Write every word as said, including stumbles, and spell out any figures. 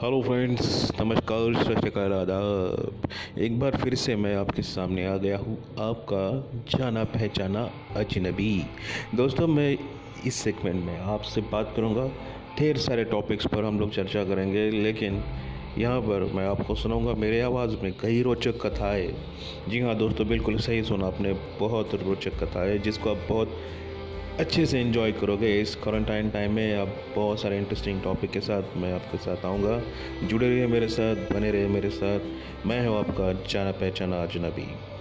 Hello friends, नमस्कार, सत श्री अकाल, आदाब। एक बार फिर से मैं आपके सामने आ गया हूँ, आपका जाना पहचाना अजनबी। दोस्तों, मैं इस सेगमेंट में आपसे बात करूँगा, ढेर सारे टॉपिक्स पर हम लोग चर्चा करेंगे, लेकिन यहाँ पर मैं आपको सुनाऊंगा मेरे आवाज़ में कई रोचक कथाएं। जी हाँ दोस्तों, बिल्कुल सही सुना आपने, बहुत रोचक कथाएं जिसको आप बहुत अच्छे से एंजॉय करोगे इस क्वारंटाइन टाइम में। आप बहुत सारे इंटरेस्टिंग टॉपिक के साथ मैं आपके साथ आऊँगा। जुड़े रहिए मेरे साथ, बने रहिए मेरे साथ। मैं हूँ आपका जाना पहचाना अजनबी।